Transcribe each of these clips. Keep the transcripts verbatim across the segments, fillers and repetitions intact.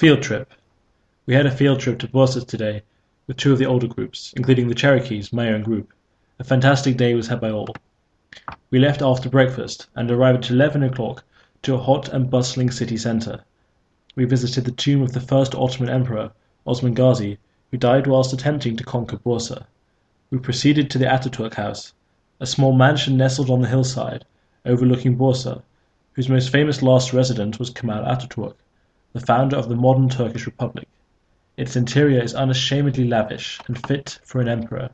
Field trip. We had a field trip to Bursa today with two of the older groups, including the Cherokees, my own group. A fantastic day was had by all. We left after breakfast and arrived at eleven o'clock to a hot and bustling city centre. We visited the tomb of the first Ottoman emperor, Osman Ghazi, who died whilst attempting to conquer Bursa. We proceeded to the Ataturk house, a small mansion nestled on the hillside, overlooking Bursa, whose most famous last resident was Kemal Ataturk, the founder of the modern Turkish Republic. Its interior is unashamedly lavish and fit for an emperor.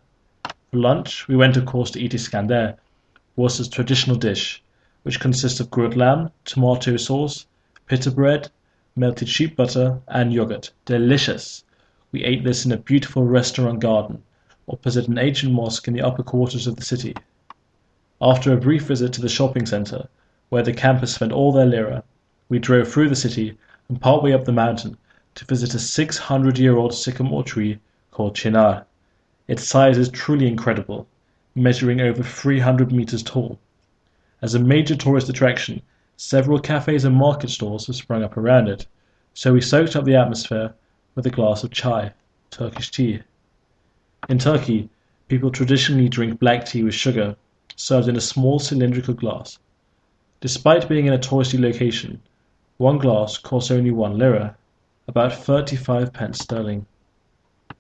For lunch, we went of course to eat Iskander, Bursa's traditional dish, which consists of grilled lamb, tomato sauce, pita bread, melted sheep butter, and yogurt. Delicious! We ate this in a beautiful restaurant garden, opposite an ancient mosque in the upper quarters of the city. After a brief visit to the shopping centre, where the campers spent all their lira, we drove through the city and partway up the mountain to visit a six hundred year old sycamore tree called Çınar. Its size is truly incredible, measuring over three hundred meters tall. As a major tourist attraction, several cafes and market stalls have sprung up around it, so we soaked up the atmosphere with a glass of chai, Turkish tea. In Turkey, people traditionally drink black tea with sugar, served in a small cylindrical glass. Despite being in a touristy location, one glass costs only one lira, about thirty-five pence sterling.